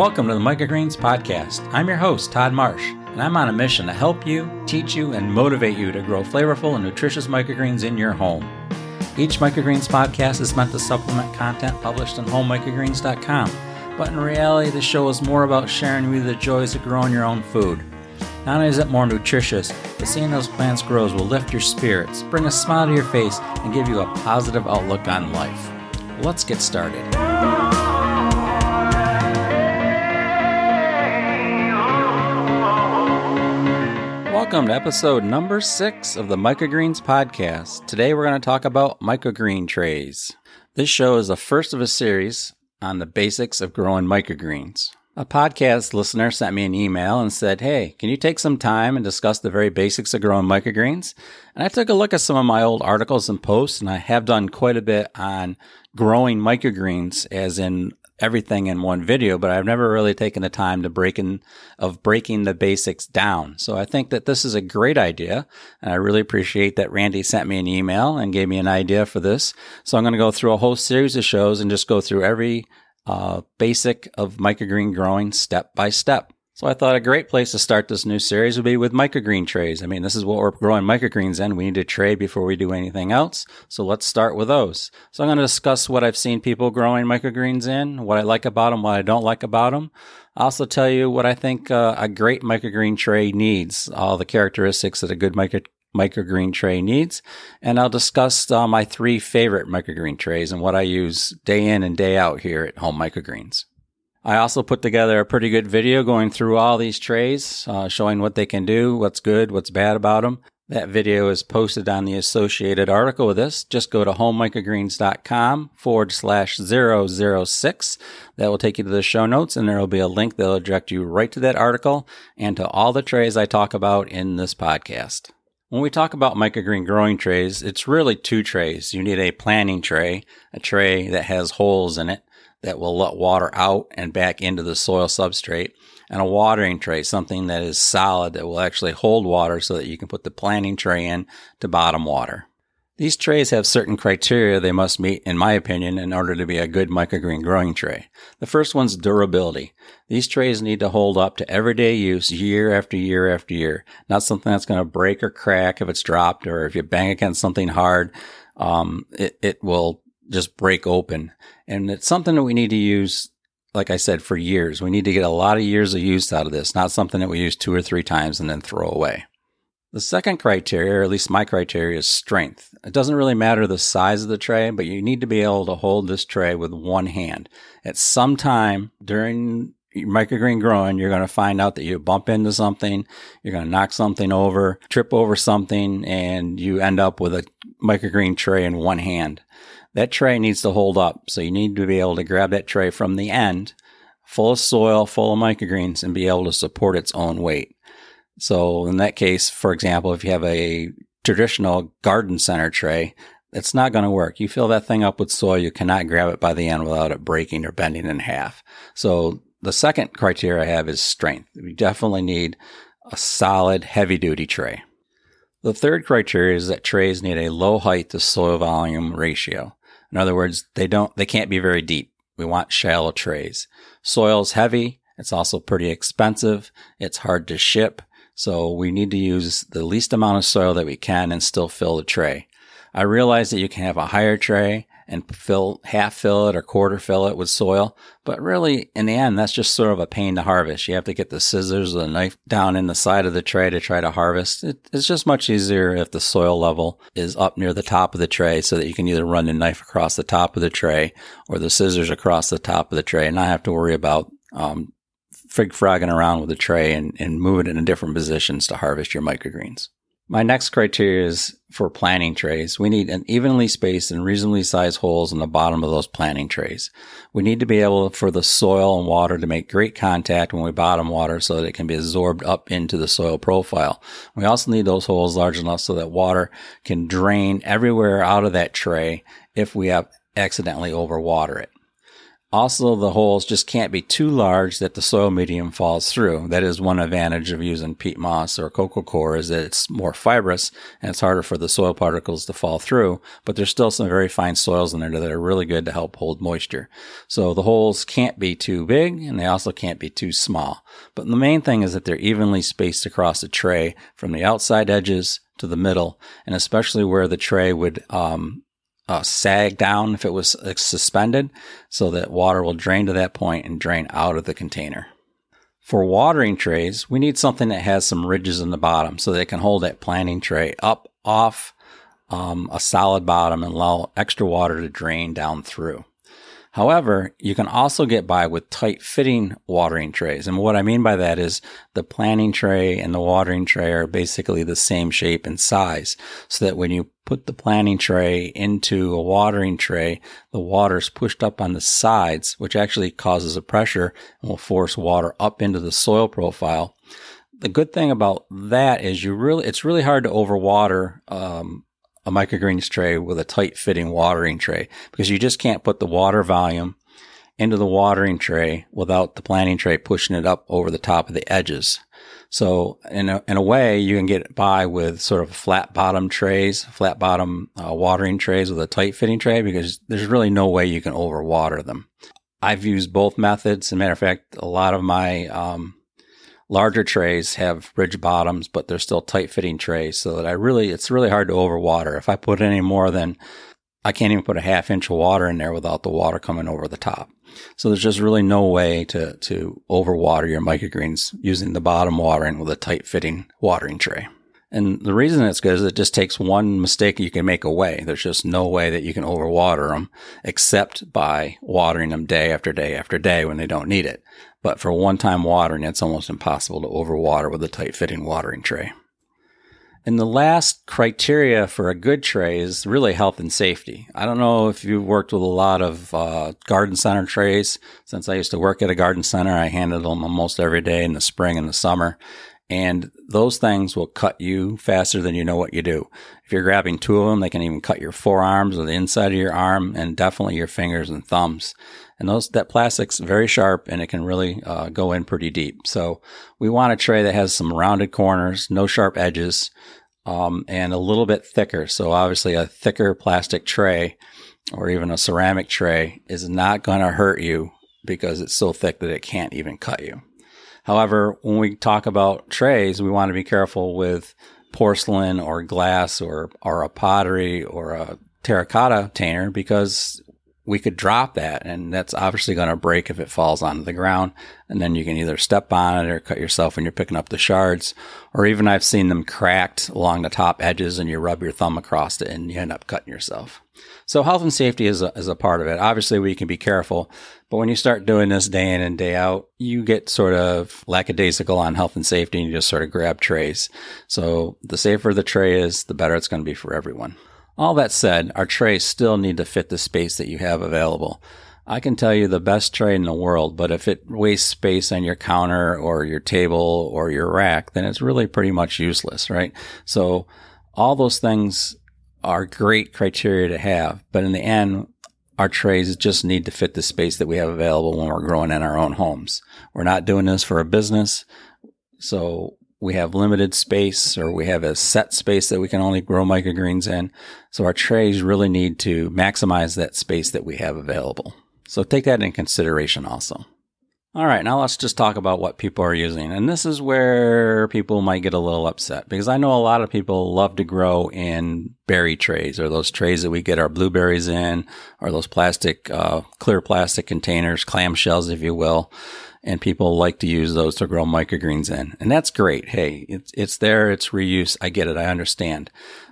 Welcome to the Microgreens Podcast. I'm your host, Todd Marsh, and I'm on a mission to help you, teach you, and motivate you to grow flavorful and nutritious microgreens in your home. Each Microgreens Podcast is meant to supplement content published on HomeMicrogreens.com, but in reality, the show is more about sharing with you the joys of growing your own food. Not only is it more nutritious, but seeing those plants grow will lift your spirits, bring a smile to your face, and give you a positive outlook on life. Let's get started. Welcome to episode number 6 of the Microgreens Podcast. Today we're going to talk about microgreen trays. This show is the first of a series on the basics of growing microgreens. A podcast listener sent me an email and said, "Hey, can you take some time and discuss the very basics of growing microgreens?" And I took a look at some of my old articles and posts, and I have done quite a bit on growing microgreens, as in everything in one video, but I've never really taken the time to breaking the basics down. So I think that this is a great idea, and I really appreciate that Randy sent me an email and gave me an idea for this. So I'm going to go through a whole series of shows and just go through every basic of microgreen growing step by step. So I thought a great place to start this new series would be with microgreen trays. I mean, this is what we're growing microgreens in. We need a tray before we do anything else. So let's start with those. So I'm going to discuss what I've seen people growing microgreens in, what I like about them, what I don't like about them. I'll also tell you what I think a great microgreen tray needs, all the characteristics that a good microgreen tray needs, and I'll discuss my 3 favorite microgreen trays and what I use day in and day out here at Home Microgreens. I also put together a pretty good video going through all these trays, showing what they can do, what's good, what's bad about them. That video is posted on the associated article with this. Just go to homemicrogreens.com/006. That will take you to the show notes, and there will be a link that will direct you right to that article and to all the trays I talk about in this podcast. When we talk about microgreen growing trays, it's really 2 trays. You need a planting tray, a tray that has holes in it that will let water out and back into the soil substrate, and a watering tray, something that is solid that will actually hold water so that you can put the planting tray in to bottom water. These trays have certain criteria they must meet, in my opinion, in order to be a good microgreen growing tray. The first one's durability. These trays need to hold up to everyday use year after year after year. Not something that's going to break or crack if it's dropped, or if you bang against something hard, it will just break open. And it's something that we need to use, like I said, for years. We need to get a lot of years of use out of this, not something that we use 2 or 3 times and then throw away. The second criteria, or at least my criteria, is strength. It doesn't really matter the size of the tray, but you need to be able to hold this tray with one hand. At some time during microgreen growing, you're going to find out that you bump into something, you're going to knock something over, trip over something, and you end up with a microgreen tray in one hand. That tray needs to hold up, so you need to be able to grab that tray from the end, full of soil, full of microgreens, and be able to support its own weight. So in that case, for example, if you have a traditional garden center tray, it's not going to work. You fill that thing up with soil, you cannot grab it by the end without it breaking or bending in half. So the second criteria I have is strength. You definitely need a solid, heavy-duty tray. The third criteria is that trays need a low height to soil volume ratio. In other words, they can't be very deep. We want shallow trays. Soil's heavy. It's also pretty expensive. It's hard to ship. So we need to use the least amount of soil that we can and still fill the tray. I realize that you can have a higher tray and half fill it or quarter fill it with soil, but really in the end, that's just sort of a pain to harvest. You have to get the scissors or the knife down in the side of the tray to try to harvest. It's just much easier if the soil level is up near the top of the tray so that you can either run the knife across the top of the tray or the scissors across the top of the tray and not have to worry about frogging around with the tray and moving it in different positions to harvest your microgreens. My next criteria is for planting trays. We need an evenly spaced and reasonably sized holes in the bottom of those planting trays. We need to be able for the soil and water to make great contact when we bottom water so that it can be absorbed up into the soil profile. We also need those holes large enough so that water can drain everywhere out of that tray if we accidentally overwater it. Also, the holes just can't be too large that the soil medium falls through. That is one advantage of using peat moss or coco coir, is that it's more fibrous and it's harder for the soil particles to fall through. But there's still some very fine soils in there that are really good to help hold moisture. So the holes can't be too big and they also can't be too small. But the main thing is that they're evenly spaced across the tray from the outside edges to the middle, and especially where the tray would sag down if it was suspended, so that water will drain to that point and drain out of the container. For watering trays, we need something that has some ridges in the bottom so they can hold that planting tray up off a solid bottom and allow extra water to drain down through. However, you can also get by with tight-fitting watering trays. And what I mean by that is the planting tray and the watering tray are basically the same shape and size, so that when you put the planting tray into a watering tray, the water is pushed up on the sides, which actually causes a pressure and will force water up into the soil profile. The good thing about that is it's really hard to overwater a microgreens tray with a tight-fitting watering tray, because you just can't put the water volume into the watering tray without the planting tray pushing it up over the top of the edges. So in a way, you can get by with sort of flat bottom watering trays with a tight-fitting tray, because there's really no way you can overwater them. I've used both methods. As a matter of fact, a lot of my larger trays have ridge bottoms, but they're still tight-fitting trays, so that it's really hard to overwater. If I put any more than, I can't even put a half inch of water in there without the water coming over the top. So there's just really no way to overwater your microgreens using the bottom watering with a tight-fitting watering tray. And the reason it's good is it just takes one mistake you can make away. There's just no way that you can overwater them except by watering them day after day after day when they don't need it. But for one-time watering, it's almost impossible to overwater with a tight-fitting watering tray. And the last criteria for a good tray is really health and safety. I don't know if you've worked with a lot of garden center trays. Since I used to work at a garden center, I handled them almost every day in the spring and the summer. And those things will cut you faster than you know what you do. If you're grabbing two of them, they can even cut your forearms or the inside of your arm, and definitely your fingers and thumbs. And that plastic's very sharp, and it can really go in pretty deep. So we want a tray that has some rounded corners, no sharp edges, and a little bit thicker. So obviously a thicker plastic tray or even a ceramic tray is not going to hurt you, because it's so thick that it can't even cut you. However, when we talk about trays, we want to be careful with porcelain or glass or a pottery or a terracotta container, because we could drop that, and that's obviously going to break if it falls onto the ground. And then you can either step on it or cut yourself when you're picking up the shards. Or even I've seen them cracked along the top edges, and you rub your thumb across it and you end up cutting yourself. So health and safety is a part of it. Obviously, we can be careful, but when you start doing this day in and day out, you get sort of lackadaisical on health and safety, and you just sort of grab trays. So the safer the tray is, the better it's going to be for everyone. All that said, our trays still need to fit the space that you have available. I can tell you the best tray in the world, but if it wastes space on your counter or your table or your rack, then it's really pretty much useless, right? So all those things are great criteria to have, but in the end, our trays just need to fit the space that we have available when we're growing in our own homes. We're not doing this for a business, so we have limited space, or we have a set space that we can only grow microgreens in, so our trays really need to maximize that space that we have available. So take that into consideration also. All right, now let's just talk about what people are using. And this is where people might get a little upset, because I know a lot of people love to grow in berry trays, or those trays that we get our blueberries in, or those clear plastic containers, clamshells, if you will. And people like to use those to grow microgreens in. And that's great. Hey, it's there, it's reuse. I get it, I understand.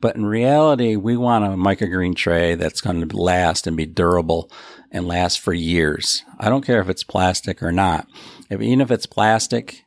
But in reality, we want a microgreen tray that's going to last and be durable and last for years. I don't care if it's plastic or not. Even if it's plastic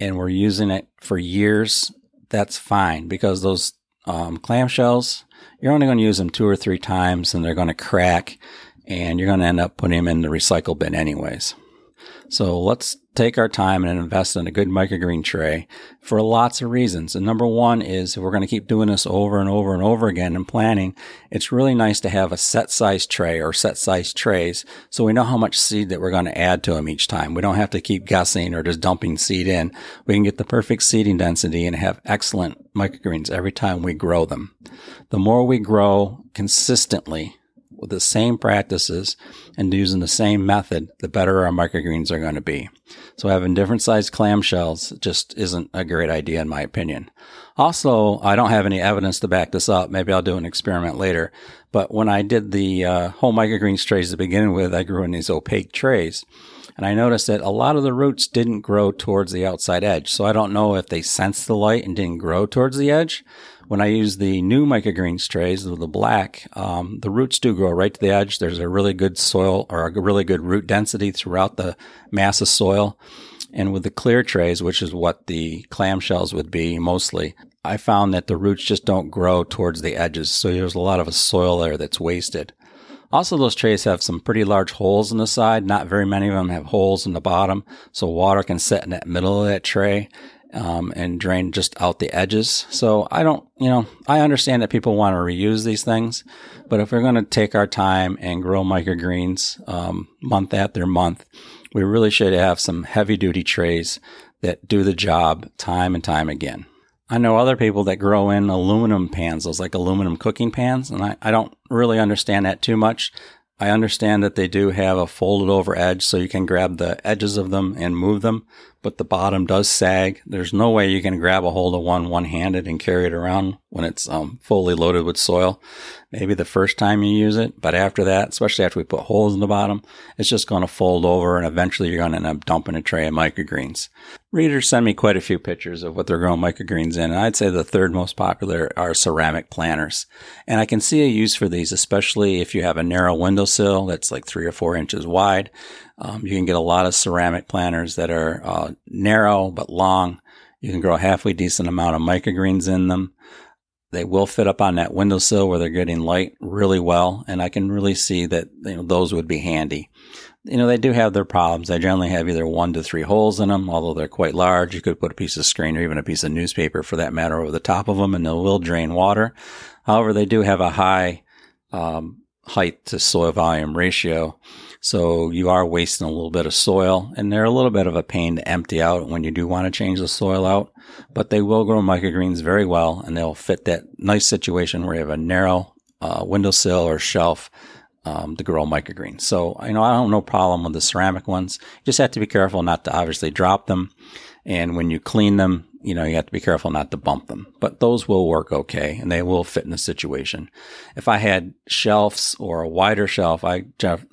and we're using it for years, that's fine, because those clamshells, you're only going to use them 2 or 3 times, and they're going to crack, and you're going to end up putting them in the recycle bin anyways. So let's take our time and invest in a good microgreen tray for lots of reasons. And number one is, if we're going to keep doing this over and over and over again in planning, it's really nice to have a set size tray or set size trays so we know how much seed that we're going to add to them each time. We don't have to keep guessing or just dumping seed in. We can get the perfect seeding density and have excellent microgreens every time we grow them. The more we grow consistently with the same practices and using the same method, the better our microgreens are going to be. So having different sized clamshells just isn't a great idea, in my opinion. Also, I don't have any evidence to back this up. Maybe I'll do an experiment later. But when I did the home microgreens trays to begin with, I grew in these opaque trays. And I noticed that a lot of the roots didn't grow towards the outside edge. So I don't know if they sensed the light and didn't grow towards the edge. When I use the new microgreens trays with the black, the roots do grow right to the edge. There's a really good soil or a really good root density throughout the mass of soil. And with the clear trays, which is what the clamshells would be mostly, I found that the roots just don't grow towards the edges. So there's a lot of soil there that's wasted. Also, those trays have some pretty large holes in the side. Not very many of them have holes in the bottom. So water can sit in that middle of that tray and drain just out the edges. So I understand that people want to reuse these things, but if we're going to take our time and grow microgreens month after month, we really should have some heavy duty trays that do the job time and time again. I know other people that grow in aluminum pans, those like aluminum cooking pans, and I don't really understand that too much. I understand that they do have a folded over edge so you can grab the edges of them and move them, but the bottom does sag. There's no way you can grab a hold of one-handed and carry it around when it's fully loaded with soil. Maybe the first time you use it, but after that, especially after we put holes in the bottom, it's just going to fold over and eventually you're going to end up dumping a tray of microgreens. Readers send me quite a few pictures of what they're growing microgreens in, and I'd say the third most popular are ceramic planters. And I can see a use for these, especially if you have a narrow windowsill that's like 3 or 4 inches wide. You can get a lot of ceramic planters that are narrow but long. You can grow a halfway decent amount of microgreens in them. They will fit up on that windowsill where they're getting light really well, and I can really see that those would be handy. They do have their problems. They generally have either 1 to 3 holes in them, although they're quite large. You could put a piece of screen or even a piece of newspaper, for that matter, over the top of them, and they will drain water. However, they do have a high height to soil volume ratio, so you are wasting a little bit of soil, and they're a little bit of a pain to empty out when you do want to change the soil out, but they will grow microgreens very well, and they'll fit that nice situation where you have a narrow windowsill or shelf to grow microgreens. So, I don't have no problem with the ceramic ones. You just have to be careful not to obviously drop them. And when you clean them, you have to be careful not to bump them. But those will work okay, and they will fit in the situation. If I had shelves or a wider shelf, I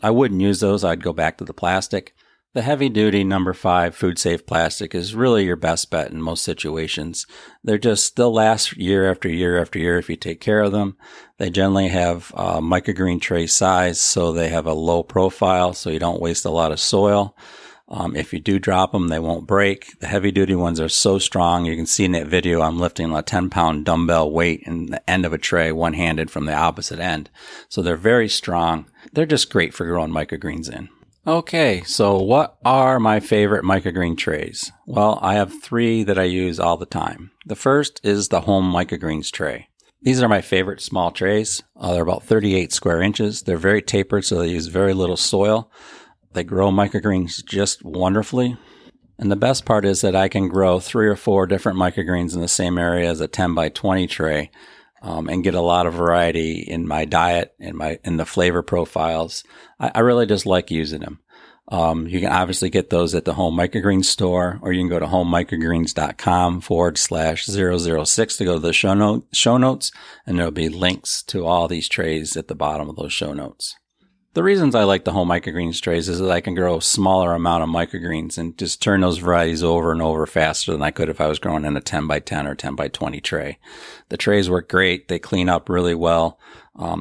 wouldn't use those. I'd go back to the plastic. The heavy-duty No. 5 food-safe plastic is really your best bet in most situations. They'll last year after year after year if you take care of them. They generally have microgreen tray size, so they have a low profile, so you don't waste a lot of soil. If you do drop them, they won't break. The heavy-duty ones are so strong. You can see in that video I'm lifting a 10-pound dumbbell weight in the end of a tray, one-handed from the opposite end. So they're very strong. They're just great for growing microgreens in. Okay, so what are my favorite microgreen trays? Well, I have 3 that I use all the time. The first is the Home Microgreens tray. These are my favorite small trays. They're about 38 square inches. They're very tapered, so they use very little soil. They grow microgreens just wonderfully. And the best part is that I can grow 3 or 4 different microgreens in the same area as a 10 by 20 tray. And get a lot of variety in my diet and in the flavor profiles. I really just like using them. You can obviously get those at the Home Microgreens store, or you can go to HomeMicrogreens.com /006 to go to the show notes, and there'll be links to all these trays at the bottom of those show notes. The reasons I like the Home Microgreens trays is that I can grow a smaller amount of microgreens and just turn those varieties over and over faster than I could if I was growing in a 10 by 10 or 10 by 20 tray. The trays work great. They clean up really well.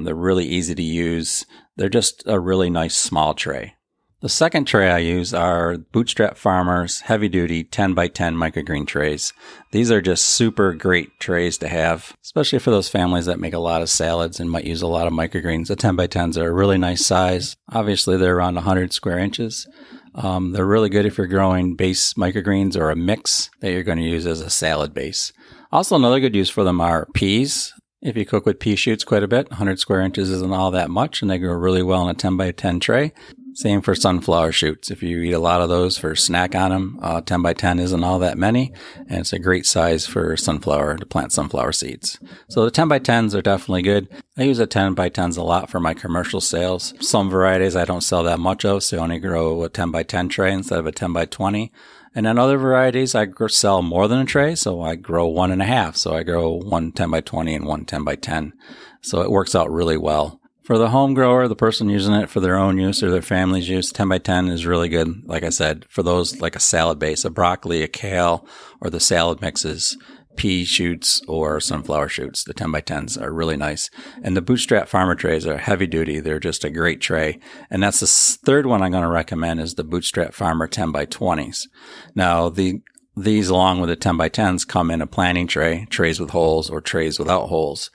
They're really easy to use. They're just a really nice small tray. The second tray I use are Bootstrap Farmers heavy-duty 10 by 10 microgreen trays. These are just super great trays to have, especially for those families that make a lot of salads and might use a lot of microgreens. The 10 by 10s are a really nice size. Obviously, they're around 100 square inches. They're really good if you're growing base microgreens or a mix that you're going to use as a salad base. Also, another good use for them are peas. If you cook with pea shoots quite a bit, 100 square inches isn't all that much, and they grow really well in a 10 by 10 tray. Same for sunflower shoots. If you eat a lot of those for snack on them, 10 by 10 isn't all that many, and it's a great size for sunflower to plant sunflower seeds. So the 10 by 10s are definitely good. I use the 10 by 10s a lot for my commercial sales. Some varieties I don't sell that much of, so I only grow a 10 by 10 tray instead of a 10 by 20. And then other varieties, I sell more than a tray, so I grow 1.5. So I grow one 10 by 20 and one 10 by 10. So it works out really well. For the home grower, the person using it for their own use or their family's use, 10 by 10 is really good. Like I said, for those like a salad base, a broccoli, a kale, or the salad mixes, pea shoots or sunflower shoots, the 10 by 10s are really nice. And the Bootstrap Farmer trays are heavy duty. They're just a great tray. And that's the third one I'm going to recommend is the Bootstrap Farmer 10 by 20s. Now, these along with the 10 by 10s come in a planting tray, trays with holes or trays without holes.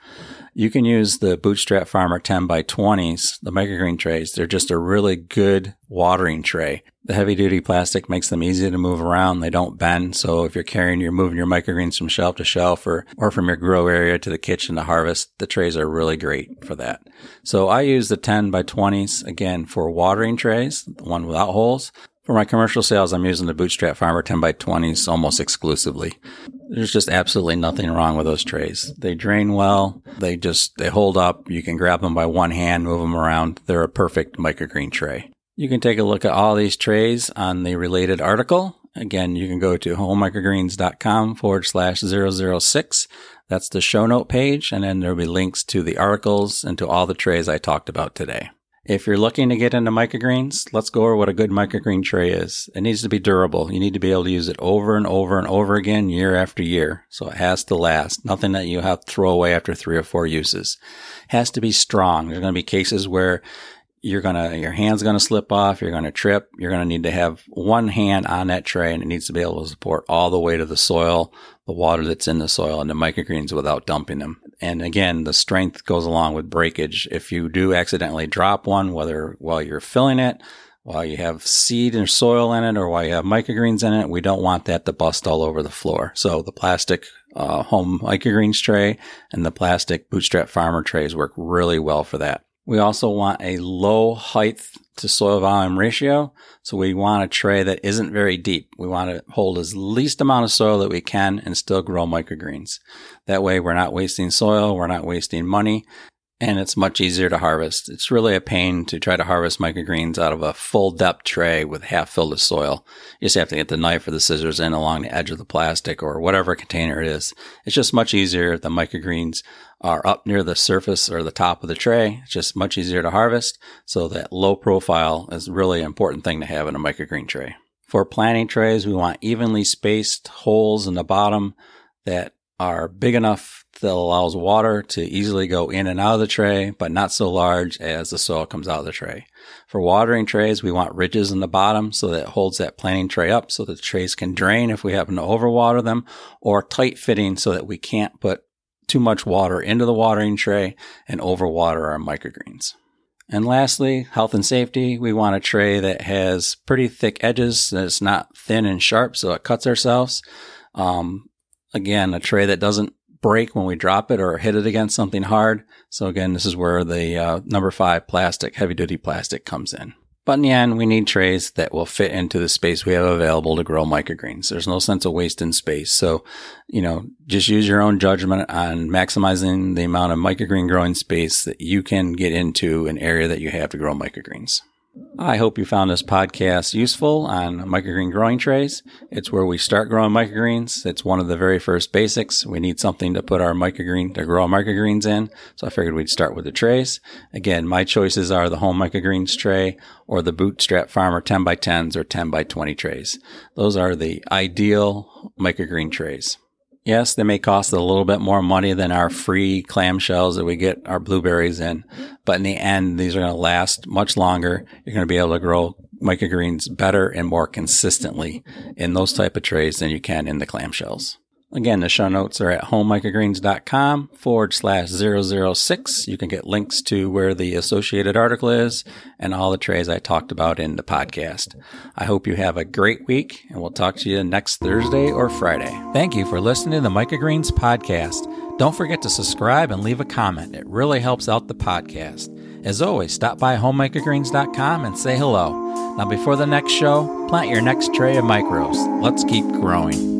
You can use the Bootstrap Farmer 10 by 20s, the microgreen trays. They're just a really good watering tray. The heavy-duty plastic makes them easy to move around. They don't bend. So if you're moving your microgreens from shelf to shelf or from your grow area to the kitchen to harvest, the trays are really great for that. So I use the 10 by 20s, again, for watering trays, the one without holes. For my commercial sales, I'm using the Bootstrap Farmer 10 by 20s almost exclusively. There's just absolutely nothing wrong with those trays. They drain well. They hold up. You can grab them by one hand, move them around. They're a perfect microgreen tray. You can take a look at all these trays on the related article. Again, you can go to HomeMicrogreens.com/006. That's the show note page. And then there'll be links to the articles and to all the trays I talked about today. If you're looking to get into microgreens, let's go over what a good microgreen tray is. It needs to be durable. You need to be able to use it over and over and over again, year after year. So it has to last. Nothing that you have to throw away after 3 or 4 uses. It has to be strong. There's going to be cases where your hand's going to slip off. You're going to trip. You're going to need to have one hand on that tray, and it needs to be able to support all the weight of the soil, the water that's in the soil, and the microgreens without dumping them. And again, the strength goes along with breakage. If you do accidentally drop one, whether while you're filling it, while you have seed or soil in it, or while you have microgreens in it, we don't want that to bust all over the floor. So the plastic home microgreens tray and the plastic Bootstrap Farmer trays work really well for that. We also want a low height to soil volume ratio. So we want a tray that isn't very deep. We want to hold as least amount of soil that we can and still grow microgreens. That way we're not wasting soil, we're not wasting money, and it's much easier to harvest. It's really a pain to try to harvest microgreens out of a full depth tray with half filled with soil. You just have to get the knife or the scissors in along the edge of the plastic or whatever container it is. It's just much easier if the microgreens are up near the surface or the top of the tray. It's just much easier to harvest. So that low profile is really an important thing to have in a microgreen tray. For planting trays, we want evenly spaced holes in the bottom that are big enough that allows water to easily go in and out of the tray, but not so large as the soil comes out of the tray. For watering trays, we want ridges in the bottom so that it holds that planting tray up so that the trays can drain if we happen to overwater them, or tight fitting so that we can't put too much water into the watering tray and overwater our microgreens. And lastly, health and safety. We want a tray that has pretty thick edges, so it's not thin and sharp, so it cuts ourselves. Again, a tray that doesn't break when we drop it or hit it against something hard. So again, this is where the number 5 plastic, heavy-duty plastic comes in. But in the end, we need trays that will fit into the space we have available to grow microgreens. There's no sense of wasting space. So, just use your own judgment on maximizing the amount of microgreen growing space that you can get into an area that you have to grow microgreens. I hope you found this podcast useful on microgreen growing trays. It's where we start growing microgreens. It's one of the very first basics. We need something to put grow microgreens in. So I figured we'd start with the trays. Again, my choices are the Home Microgreens tray or the Bootstrap Farmer 10 by 10s or 10 by 20 trays. Those are the ideal microgreen trays. Yes, they may cost a little bit more money than our free clamshells that we get our blueberries in, but in the end, these are going to last much longer. You're going to be able to grow microgreens better and more consistently in those type of trays than you can in the clamshells. Again, the show notes are at HomeMicrogreens.com /006. You can get links to where the associated article is and all the trays I talked about in the podcast. I hope you have a great week, and we'll talk to you next Thursday or Friday. Thank you for listening to the Microgreens podcast. Don't forget to subscribe and leave a comment. It really helps out the podcast. As always, stop by HomeMicrogreens.com and say hello. Now, before the next show, plant your next tray of micros. Let's keep growing.